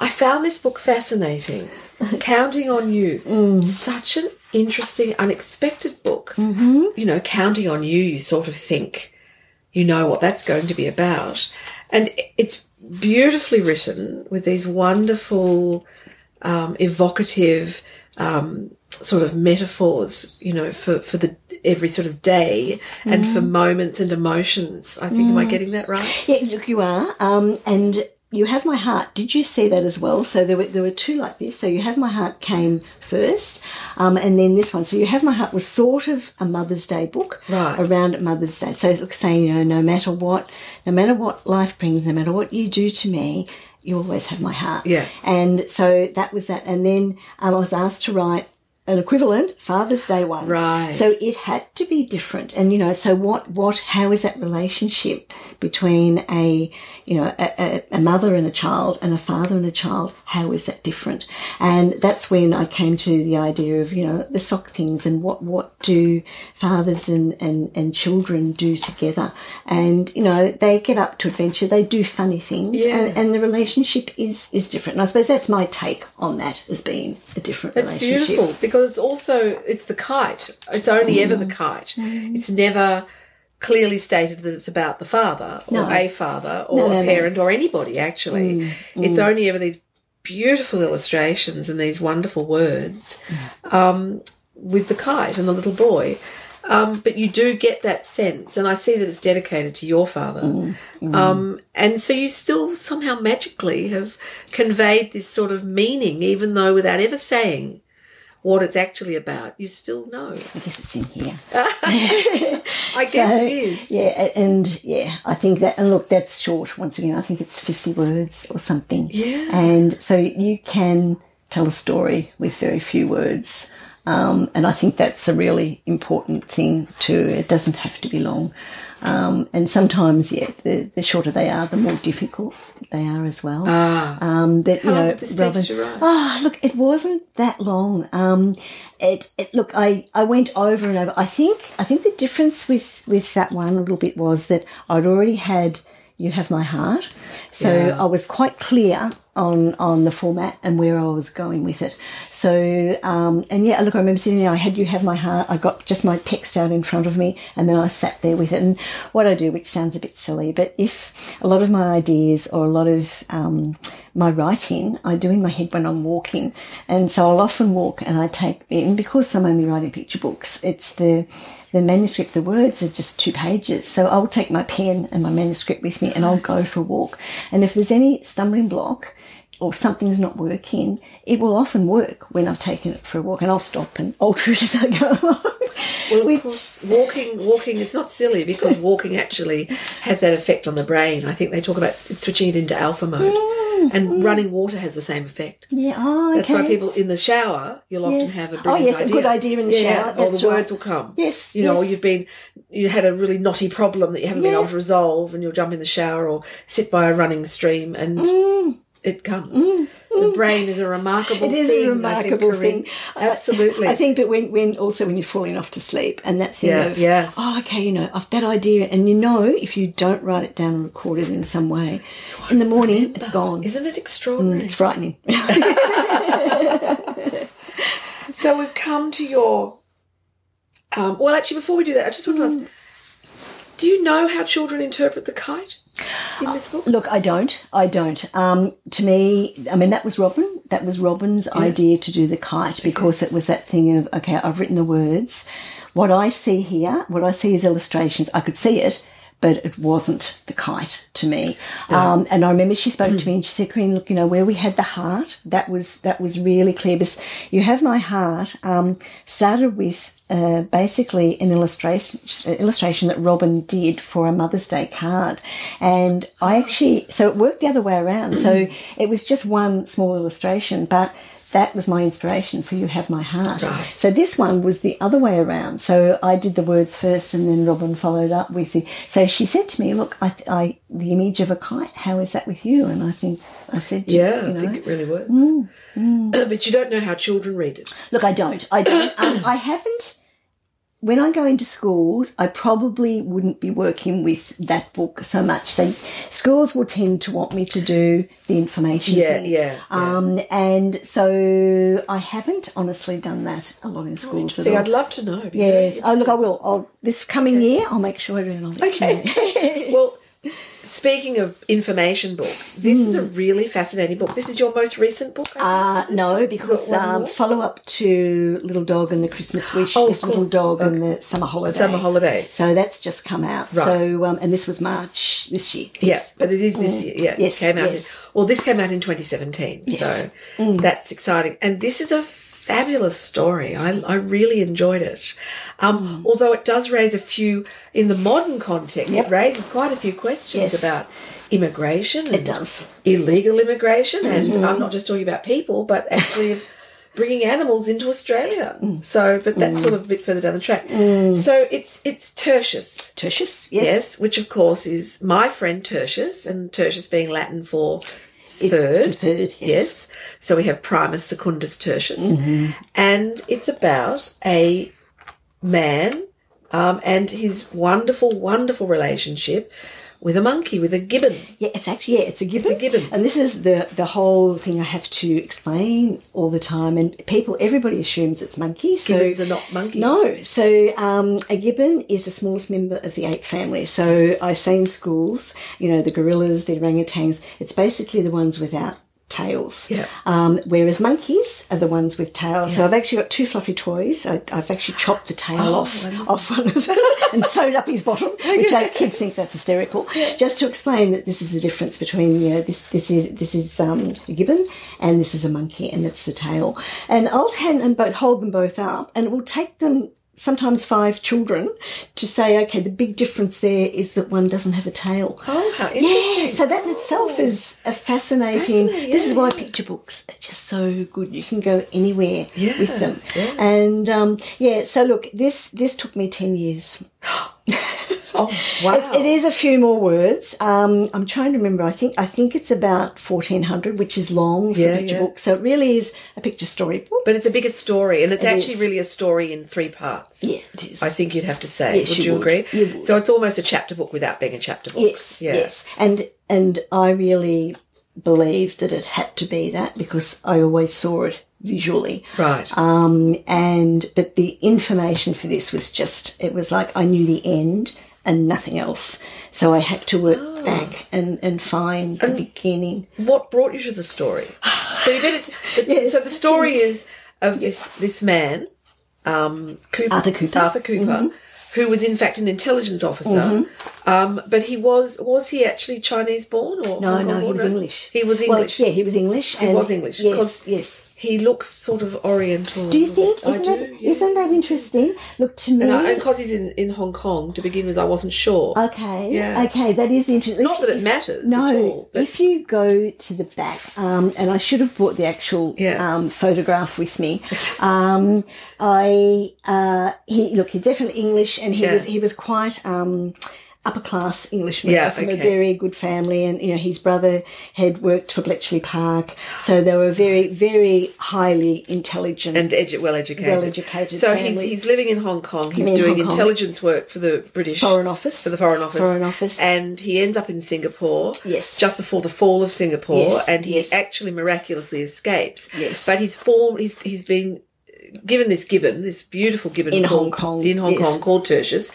found this book fascinating. Counting on You. Mm. Such an interesting, unexpected book. Mm-hmm. Counting on You, you sort of think you know what that's going to be about. And it's beautifully written with these wonderful, evocative sort of metaphors, for the every sort of day and for moments and emotions. I think, am I getting that right? Yeah, look, you are. And You Have My Heart. Did you see that as well? So there were two like this. So You Have My Heart came first, and then this one. So You Have My Heart was sort of a Mother's Day book, right, around Mother's Day. So it's saying, no matter what life brings, no matter what you do to me, you always have my heart. Yeah. And so that was that. And then I was asked to write an equivalent Father's Day one. Right. So it had to be different. And, so how is that relationship between a mother and a child and a father and a child? How is that different? And that's when I came to the idea of, the sock things and what do fathers and children do together? And, they get up to adventure. They do funny things. Yeah. And the relationship is different. And I suppose that's my take on that as being a different relationship. That's beautiful. Because also it's the kite. It's only ever the kite. Mm. It's never clearly stated that it's about the father or a father or a parent or anybody, actually. It's only ever these beautiful illustrations and these wonderful words with the kite and the little boy. But you do get that sense, and I see that it's dedicated to your father. And so you still somehow magically have conveyed this sort of meaning, even though without ever saying what it's actually about, you still know. I guess it's in here. I guess it is. Yeah, and, yeah, I think that, and look, that's short. Once again, I think it's 50 words or something. Yeah. And so you can tell a story with very few words. And I think that's a really important thing too. It doesn't have to be long. And sometimes, yeah, the shorter they are, the more difficult they are as well. But, you know, Robin, oh, look, it wasn't that long. Look, I went over and over. I think the difference with that one a little bit was that I'd already had You Have My Heart. So I was quite clear on the format and where I was going with it. So, and yeah, look, I remember sitting there, I had You Have My Heart, I got just my text out in front of me, and then I sat there with it. And what I do, which sounds a bit silly, but if a lot of my ideas or a lot of my writing, I do in my head when I'm walking. And so I'll often walk and I take in, because I'm only writing picture books, it's the manuscript, the words are just 2 pages. So I'll take my pen and my manuscript with me and I'll go for a walk. And if there's any stumbling block or something's not working, it will often work when I've taken it for a walk, and I'll stop and alter it as I go along. Well, of course, walking, it's not silly, because walking actually has that effect on the brain. I think they talk about switching it into alpha mode. And running water has the same effect. Yeah, oh, okay. That's why people in the shower, you'll often have a brilliant idea. Oh, yes, a good idea in the shower. Or the words will come. Yes, you know, or you had a really knotty problem that you haven't been able to resolve, and you'll jump in the shower or sit by a running stream and it comes. The brain is a remarkable thing. It is a remarkable thing. Absolutely. I think, but when you're falling off to sleep, and that thing oh, okay, you know, I've that idea, and you know, if you don't write it down and record it in some way, in the morning it's gone. Isn't it extraordinary? It's frightening. So we've come to your... well, actually, before we do that, I just want to ask... Do you know how children interpret the kite in this book? Look, I don't. To me, I mean, that was Robin. That was Robin's idea to do the kite, because it was that thing of, okay, I've written the words. What I see is illustrations. I could see it, but it wasn't the kite to me. Yeah. And I remember she spoke to me and she said, Corinne, look, you know, where we had the heart, that was really clear. Because You Have My Heart started with, basically an illustration that Robin did for a Mother's Day card. And I actually, so it worked the other way around. So it was just one small illustration, but that was my inspiration for You Have My Heart. Right. So this one was the other way around. So I did the words first and then Robin followed up with it. So she said to me, look, I the image of a kite, how is that with you? And I said, yeah, you know, I think it really works. But you don't know how children read it. Look, I don't. I haven't. When I go into schools, I probably wouldn't be working with that book so much. Schools will tend to want me to do the information thing. And so I haven't honestly done that a lot in schools. See, I'd love to know. Yes. Oh, look, I will. This coming year, I'll make sure I do it on the Okay. Well, speaking of information books, this is a really fascinating book. This is your most recent book? No, because follow-up to Little Dog and the Christmas Wish is Little Dog and the Summer Holiday. So that's just come out. Right. So and this was March this year. Yes, but it is this year. Yeah, yes, it came out. Yes. Well, this came out in 2017, so that's exciting. And this is a fabulous story. I really enjoyed it. Although it does raise a few, in the modern context, it raises quite a few questions about immigration. And it does. Illegal immigration. And I'm not just talking about people, but actually of bringing animals into Australia. So, but that's sort of a bit further down the track. So it's Tertius. Tertius, yes. Yes, which of course is my friend Tertius, and Tertius being Latin for... Third, yes. So we have Primus, Secundus, Tertius. And it's about a man and his wonderful, wonderful relationship with a monkey, with a gibbon. Yeah, it's actually, it's a gibbon. It's a gibbon. And this is the whole thing I have to explain all the time. And everybody assumes it's monkeys. Gibbons are not monkeys. No. So a gibbon is the smallest member of the ape family. So I say in schools, you know, the gorillas, the orangutans, it's basically the ones without tails. Yeah. Whereas monkeys are the ones with tails. Yeah. So I've actually got two fluffy toys. I've actually chopped the tail off one of them and sewed up his bottom, which kids think that's hysterical. Yeah. Just to explain that this is the difference between, you know, this is a gibbon and this is a monkey, and it's the tail. And I'll hand them both, hold them both up, and it will take them sometimes 5 children to say, okay, the big difference there is that one doesn't have a tail. Oh, how interesting. Yeah, so that in itself is a fascinating. This is why picture books are just so good. You can go anywhere with them. Yeah. And, so look, this took me 10 years. Oh, wow. It is a few more words. I'm trying to remember. I think it's about 1,400, which is long for a picture book. So it really is a picture story book. But it's a bigger story, and it actually is really a story in 3 parts. Yeah, it is. I think you'd have to say. Yes, would you agree? You would. So it's almost a chapter book without being a chapter book. Yes, yes. And I really believed that it had to be that because I always saw it visually. Right. But the information for this was just, it was like I knew the end and nothing else. So I had to work back and find the beginning. What brought you to the story? So you did it. So the story is of this man, Arthur Cooper, mm-hmm. who was in fact an intelligence officer. Mm-hmm. But he was he actually Chinese born or no? No, he was English. He was English. Well, yeah, he was English. He was English. Yes, yes. He looks sort of oriental. Do you think? Isn't that interesting? Look, to me... And because he's in Hong Kong, to begin with, I wasn't sure. Okay. Yeah. Okay, that is interesting. Not that it matters at all. No, if you go to the back, and I should have brought the actual photograph with me. He's definitely English, and he was quite... upper-class Englishman from a very good family, and, you know, his brother had worked for Bletchley Park, so they were very, very highly intelligent. And well-educated so family. So he's living in Hong Kong. He's doing intelligence work for the British... Foreign Office. And he ends up in Singapore. Yes. Just before the fall of Singapore. Yes. And he actually miraculously escapes. Yes. But he's been... given this gibbon, this beautiful gibbon in Hong Kong called Tertius,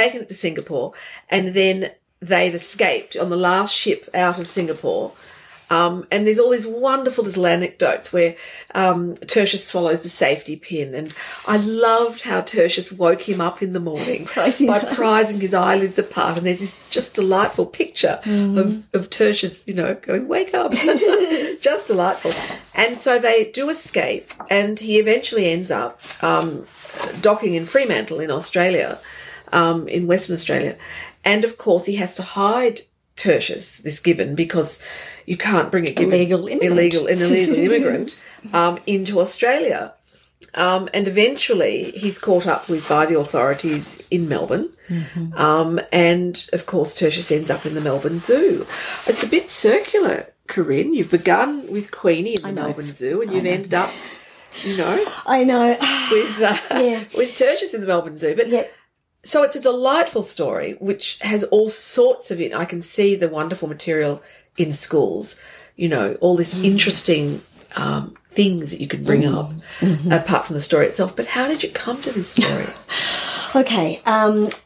taken it to Singapore, and then they've escaped on the last ship out of Singapore. And there's all these wonderful little anecdotes where Tertius swallows the safety pin, and I loved how Tertius woke him up in the morning by prising his eyelids apart, and there's this just delightful picture of Tertius, you know, going, wake up. Just delightful. And so they do escape, and he eventually ends up docking in Fremantle in Australia, in Western Australia. And, of course, he has to hide Tertius, this gibbon, because you can't bring a gibbon, illegal immigrant, into Australia. And eventually he's caught up with by the authorities in Melbourne. Mm-hmm. And, of course, Tertius ends up in the Melbourne Zoo. It's a bit circular, Corinne. You've begun with Queenie in the Melbourne Zoo, and you've ended up, you know. I know. With Tertius in the Melbourne Zoo. But so it's a delightful story, which has all sorts of I can see the wonderful material in schools, you know, all this interesting things that you could bring up apart from the story itself. But how did you come to this story? Okay,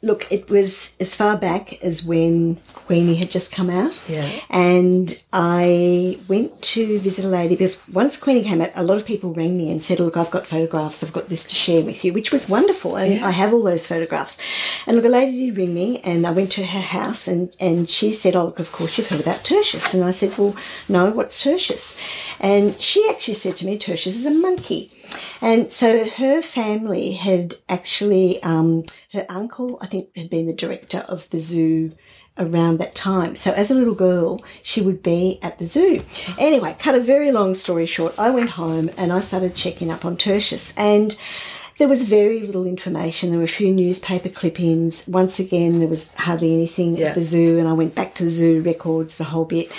look, it was as far back as when Queenie had just come out. Yeah. And I went to visit a lady because once Queenie came out, a lot of people rang me and said, look, I've got photographs, I've got this to share with you, which was wonderful. And I have all those photographs. And, look, a lady did ring me, and I went to her house, and she said, oh, look, of course you've heard about Tertius. And I said, well, no, what's Tertius? And she actually said to me, Tertius is a monkey. And so her family had actually, her uncle, I think, had been the director of the zoo around that time. So as a little girl, she would be at the zoo. Anyway, cut a very long story short, I went home and I started checking up on Tertius. And there was very little information. There were a few newspaper clippings. Once again, there was hardly anything at the zoo, and I went back to the zoo records, the whole bit.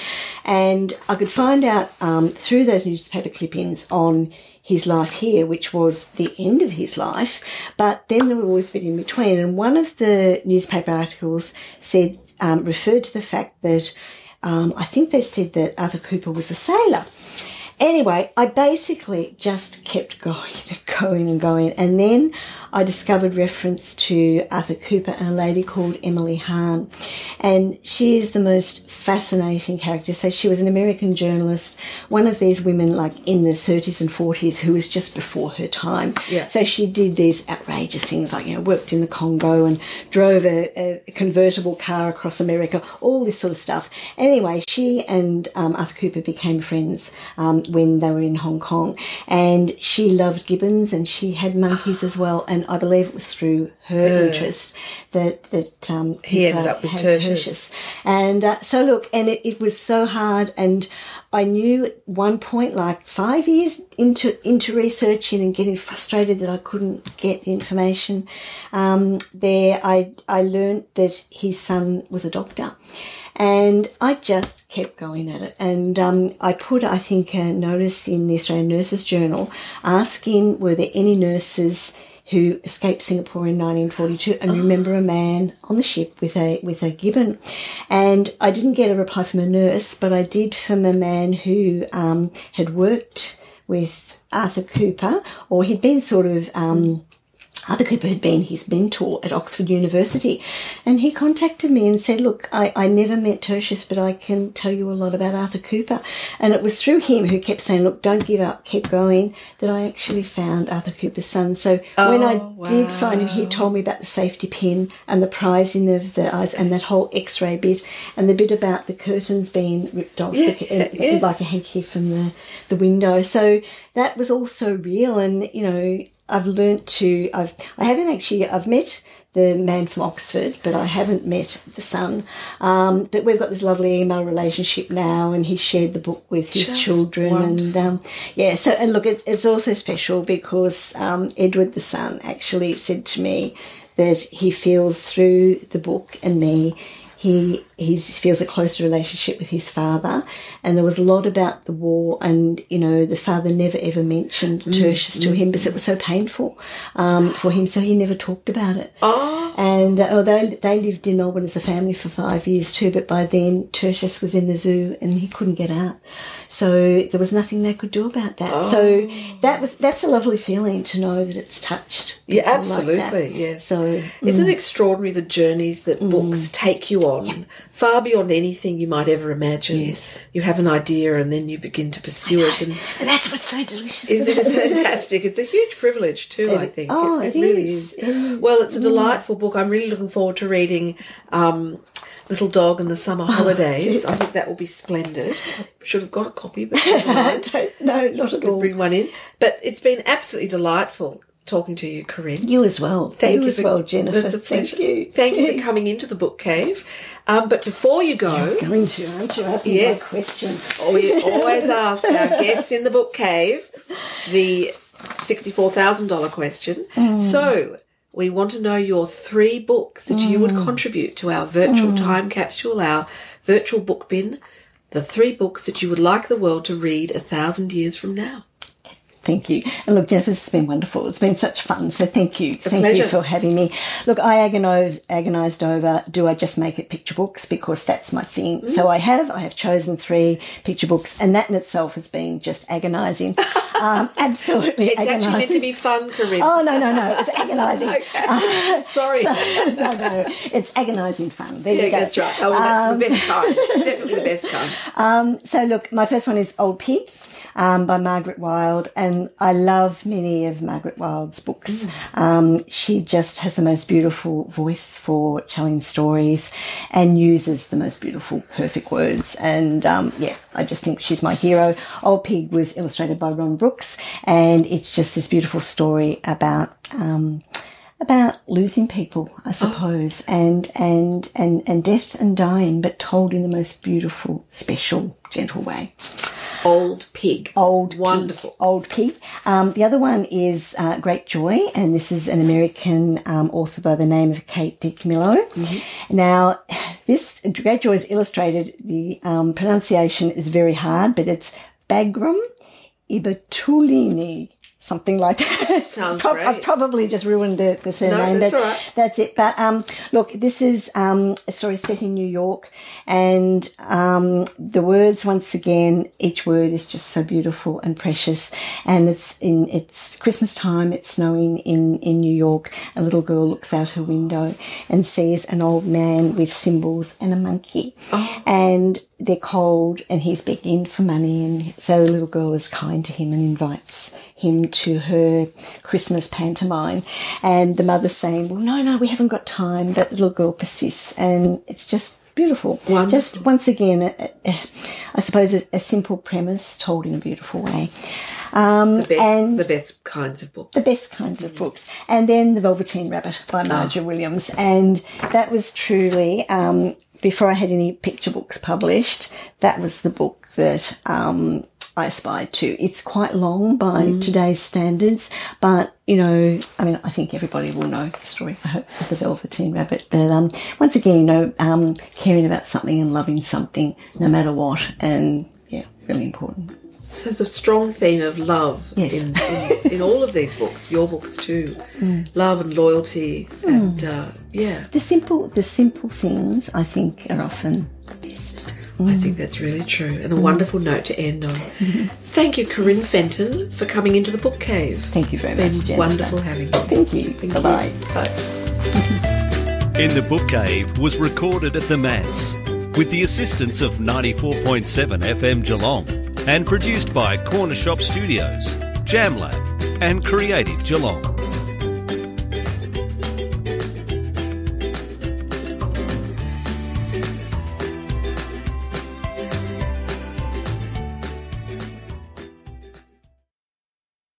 And I could find out through those newspaper clippings on his life here, which was the end of his life, but then there were always a bit in between. And one of the newspaper articles said, referred to the fact that I think they said that Arthur Cooper was a sailor. Anyway, I basically just kept going and going and going. And then I discovered reference to Arthur Cooper and a lady called Emily Hahn. And she is the most fascinating character. So she was an American journalist, one of these women like in the 30s and 40s who was just before her time. Yeah. So she did these outrageous things like, you know, worked in the Congo and drove a convertible car across America, all this sort of stuff. Anyway, she and Arthur Cooper became friends when they were in Hong Kong. And she loved gibbons and she had monkeys as well. And I believe it was through her interest that he ended up with Tertius. And so, look, and it was so hard. And I knew at one point, like 5 years into researching and getting frustrated that I couldn't get the information there, I learned that his son was a doctor. And I just kept going at it. And I put, I think, a notice in the Australian Nurses Journal asking were there any nurses who escaped Singapore in 1942 and remember a man on the ship with a gibbon. And I didn't get a reply from a nurse, but I did from a man who had worked with Arthur Cooper, or he'd been sort of... Arthur Cooper had been his mentor at Oxford University, and he contacted me and said, look, I never met Tertius, but I can tell you a lot about Arthur Cooper. And it was through him, who kept saying, look, don't give up, keep going, that I actually found Arthur Cooper's son. So when I did find him, he told me about the safety pin and the prizing of the eyes and that whole x-ray bit and the bit about the curtains being ripped off like a hanky from the window. So that was all so real, and, you know, I've met the man from Oxford, but I haven't met the son. But we've got this lovely email relationship now, and he shared the book with his children. Wonderful. And so, and look, it's also special because Edward, the son, actually said to me that he feels through the book and me, he feels a closer relationship with his father. And there was a lot about the war, and, you know, the father never ever mentioned Tertius to him because it was so painful for him, so he never talked about it. And although they lived in Melbourne as a family for 5 years too, but by then Tertius was in the zoo and he couldn't get out, so there was nothing they could do about that. So that's a lovely feeling to know that it's touched. Yeah, absolutely. Like yes. So isn't it extraordinary the journeys that books take you on, far beyond anything you might ever imagine? Yes. You have an idea and then you begin to pursue it. And that's what's so delicious. It's fantastic. It's a huge privilege too, I think. Oh, it really is. Well, it's a delightful book. I'm really looking forward to reading Little Dog and the Summer Holidays. I think that will be splendid. I should have got a copy, but no, not at all. Bring one in. But it's been absolutely delightful talking to you, Corinne. You as well. Thank you as well, Jennifer. It's a pleasure. Thank you. Thank you for coming into the book cave. But before you go... You're going to, aren't you? Asking my question. We always ask our guests in the book cave the $64,000 question. So we want to know your three books that you would contribute to our virtual time capsule, our virtual book bin, the three books that you would like the world to read 1,000 years from now. Thank you. And look, Jennifer, this has been wonderful. It's been such fun. So thank you. Thank you for having me. Look, I agonised over, do I just make it picture books? Because that's my thing. So I have chosen three picture books, and that in itself has been just agonising. Absolutely agonising. It's actually meant to be fun, Corinne. Oh, no. It's agonising. Okay. Sorry. No. It's agonising fun. There you go. That's right. Oh, well, that's the best kind. Definitely the best kind. So, look, my first one is Old Pig, by Margaret Wilde, and I love many of Margaret Wilde's books. She just has the most beautiful voice for telling stories and uses the most beautiful, perfect words. And, I just think she's my hero. Old Pig was illustrated by Ron Brooks, and it's just this beautiful story about losing people, I suppose, and death and dying, but told in the most beautiful, special, gentle way. Old Pig. Wonderful. Old Pig. The other one is Great Joy, and this is an American author by the name of Kate DiCamillo. Now, this Great Joy is illustrated. The pronunciation is very hard, but it's Bagram Ibatulini. something like that. Sounds great. I've probably just ruined the surname. No, that's all right. That's it. But look, this is a story set in New York, and the words, once again, each word is just so beautiful and precious. And it's Christmas time. It's snowing in New York. A little girl looks out her window and sees an old man with cymbals and a monkey, and they're cold, and he's begging for money, and so the little girl is kind to him and invites him to her Christmas pantomime. And the mother's saying, well, no, we haven't got time, but the little girl persists, and it's just beautiful. Wonderful. Just once again, I suppose a simple premise told in a beautiful way. The best kinds of books. The best kinds of books. And then The Velveteen Rabbit by Marja Williams, and that was truly... before I had any picture books published, that was the book that I aspired to. It's quite long by today's standards, but, you know, I mean, I think everybody will know the story, I hope, of The Velveteen Rabbit. But once again, you know, caring about something and loving something no matter what, and, yeah, really important. So there's a strong theme of love in all of these books, your books too, love and loyalty, and the simple things, I think, are often the best. I think that's really true, and a wonderful note to end on. Thank you, Corinne Fenton, for coming into the book cave. Thank you very much, Jennifer. It's been wonderful having you. Thank you. Bye bye. In the Book Cave was recorded at the Manse with the assistance of 94.7 FM Geelong. And produced by Corner Shop Studios, Jam Lab, and Creative Geelong.